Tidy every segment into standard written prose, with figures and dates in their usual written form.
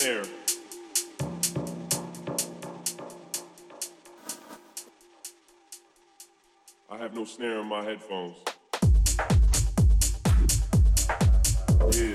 snare. I have no snare in my headphones. Yeah.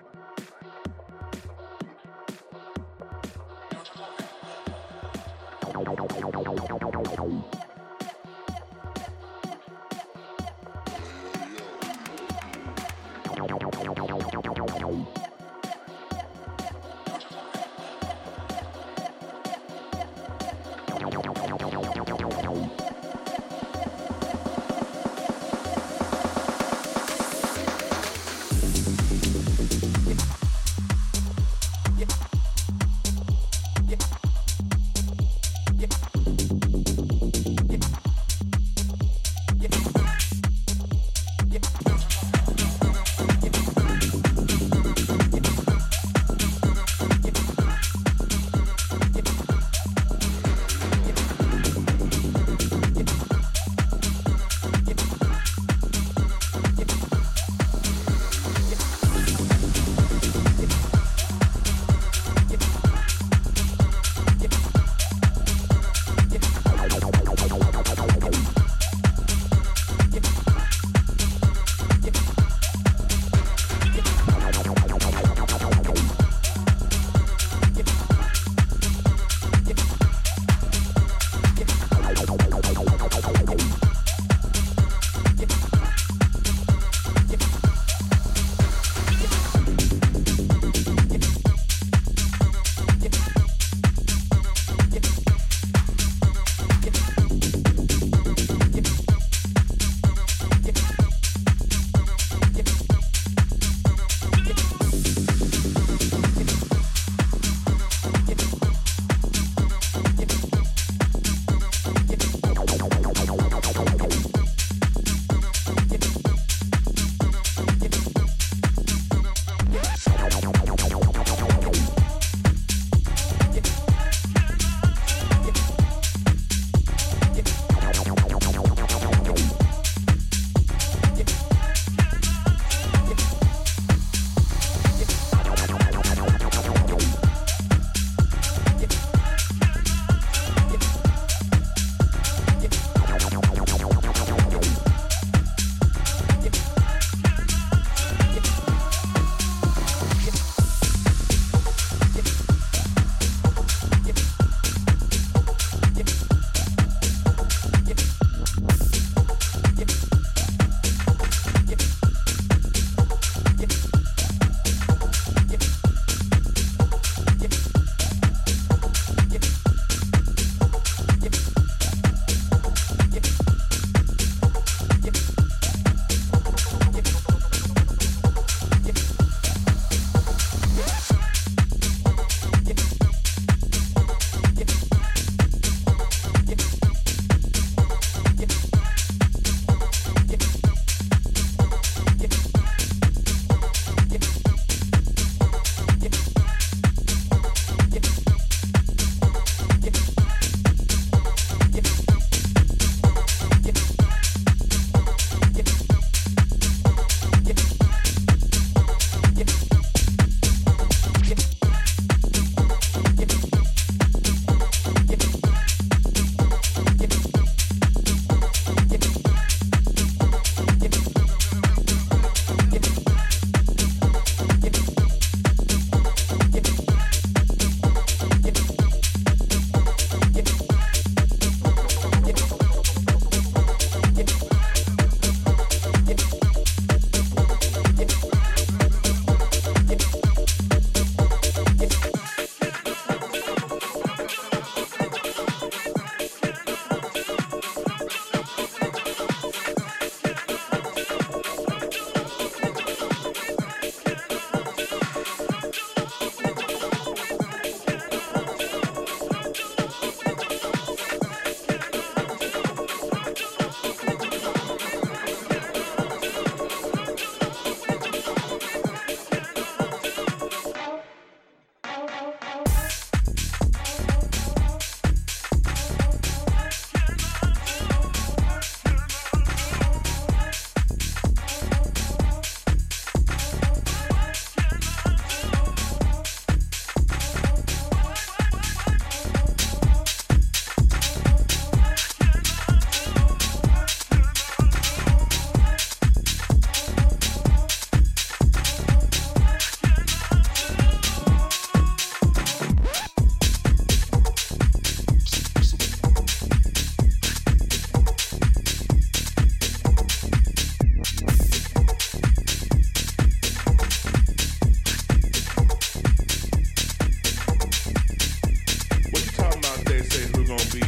gonna be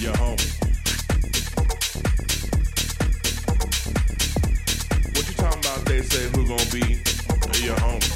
your homie? What you talking about? They say who gonna be your homie?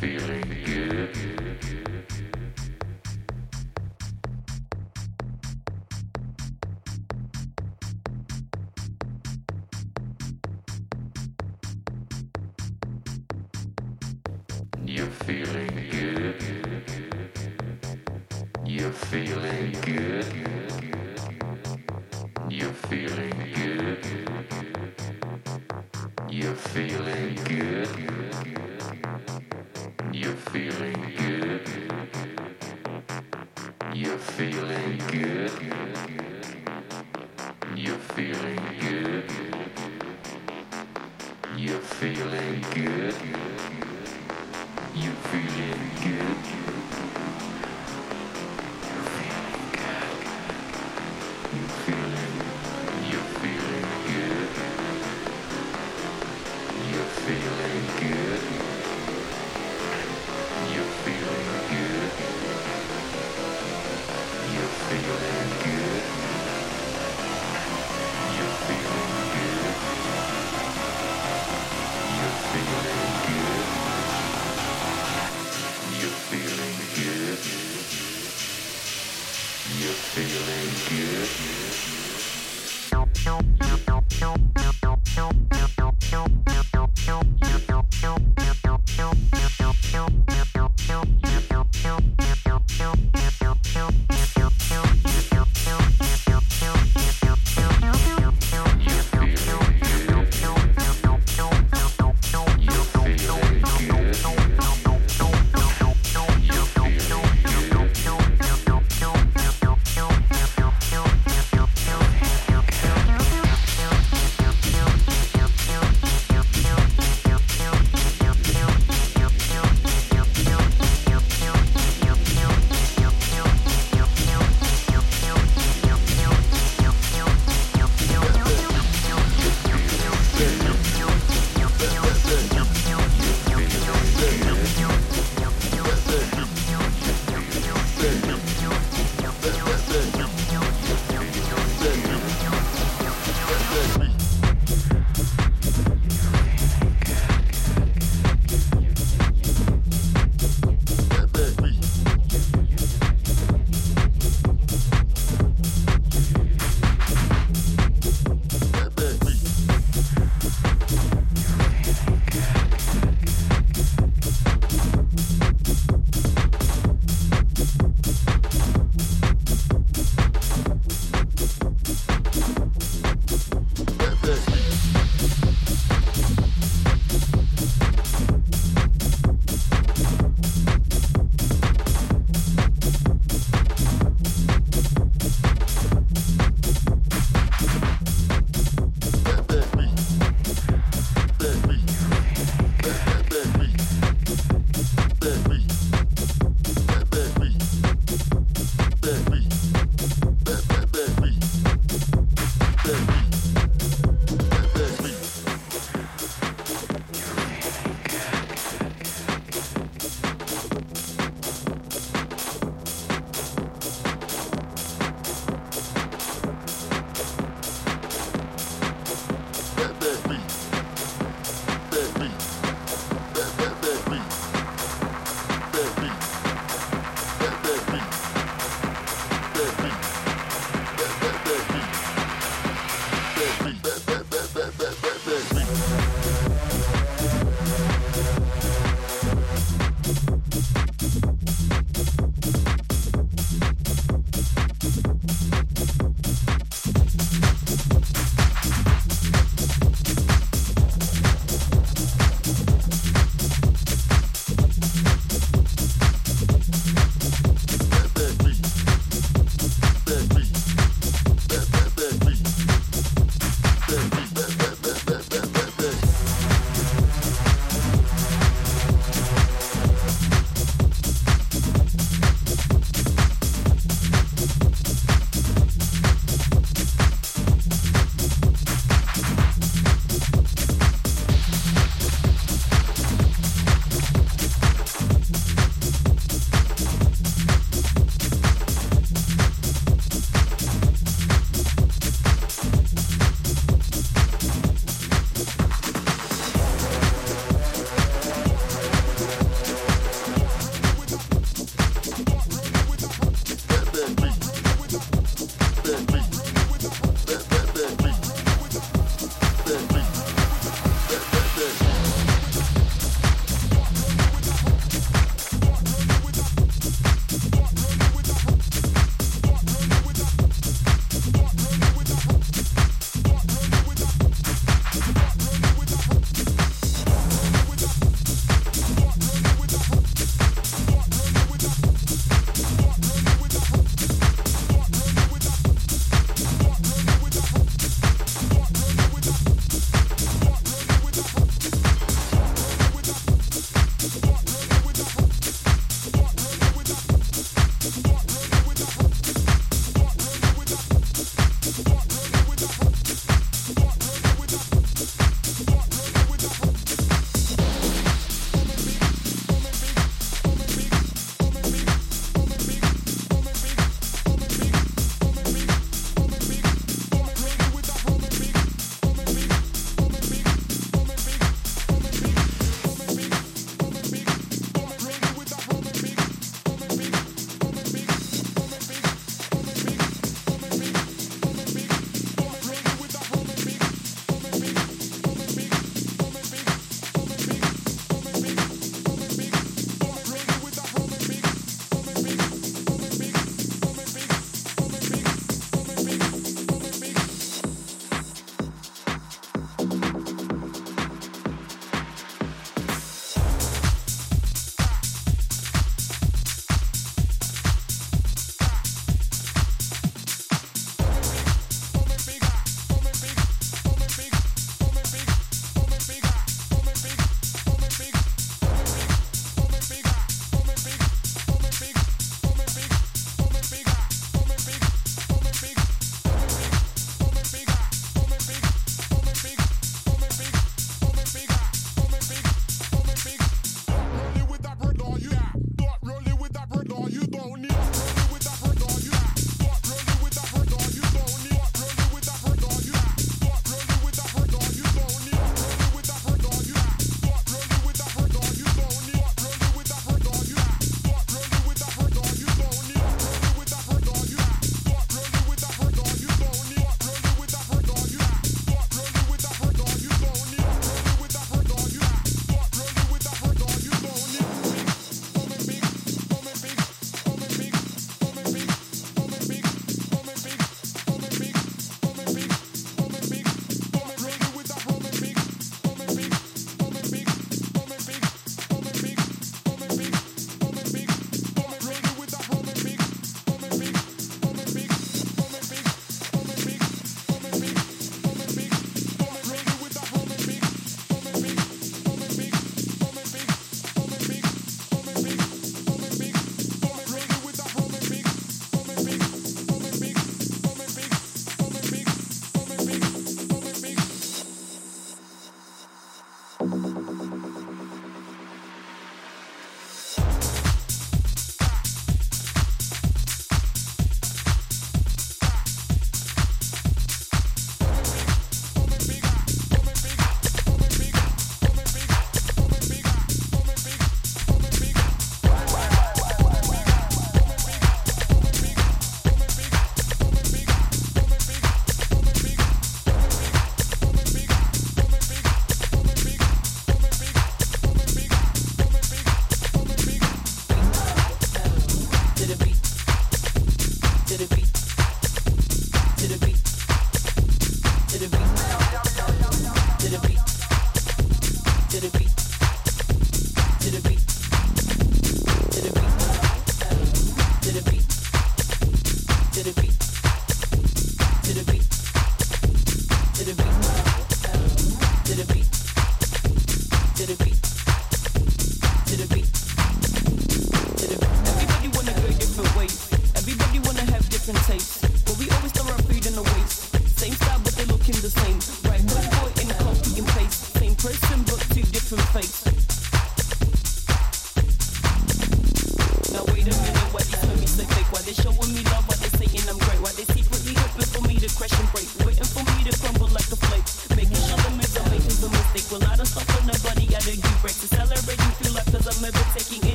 feeling good.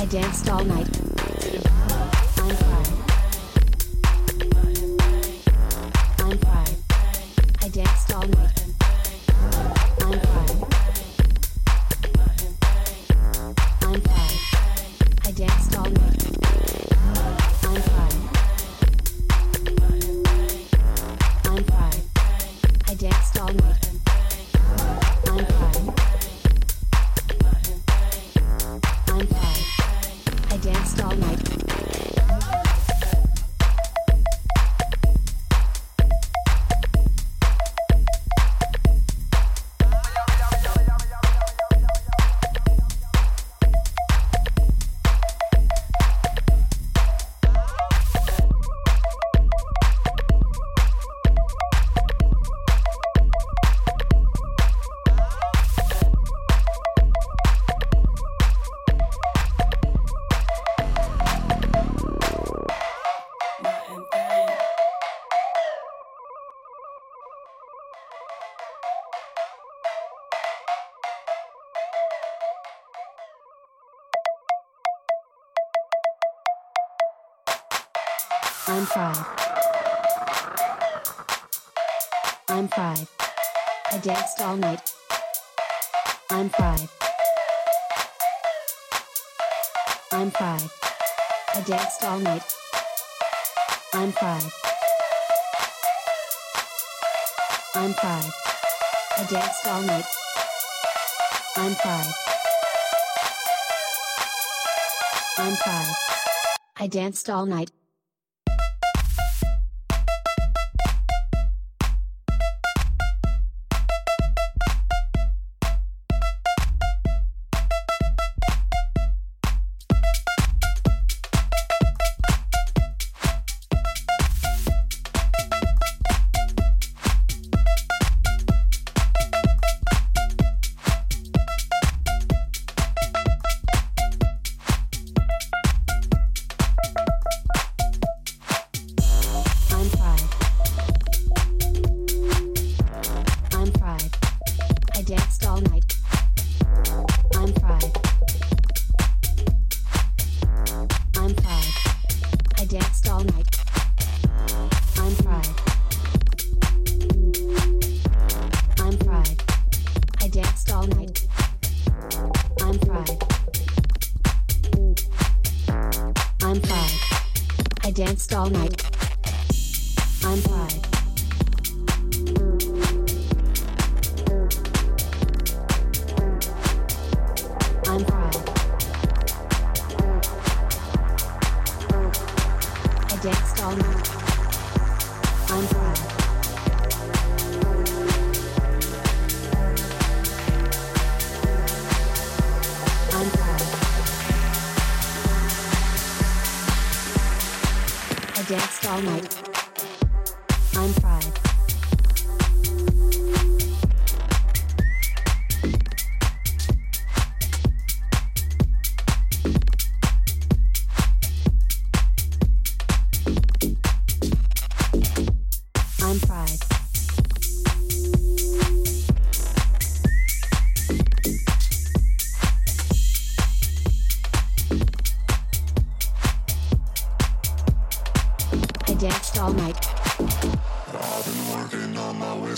I danced all night. I'm fried. I danced all night. I'm fried. I danced all night. I'm fried. I danced all night. I'm fried. I danced all night.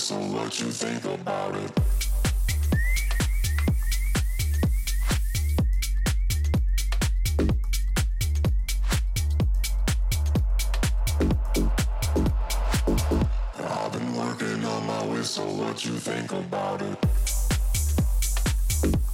So what you think about it?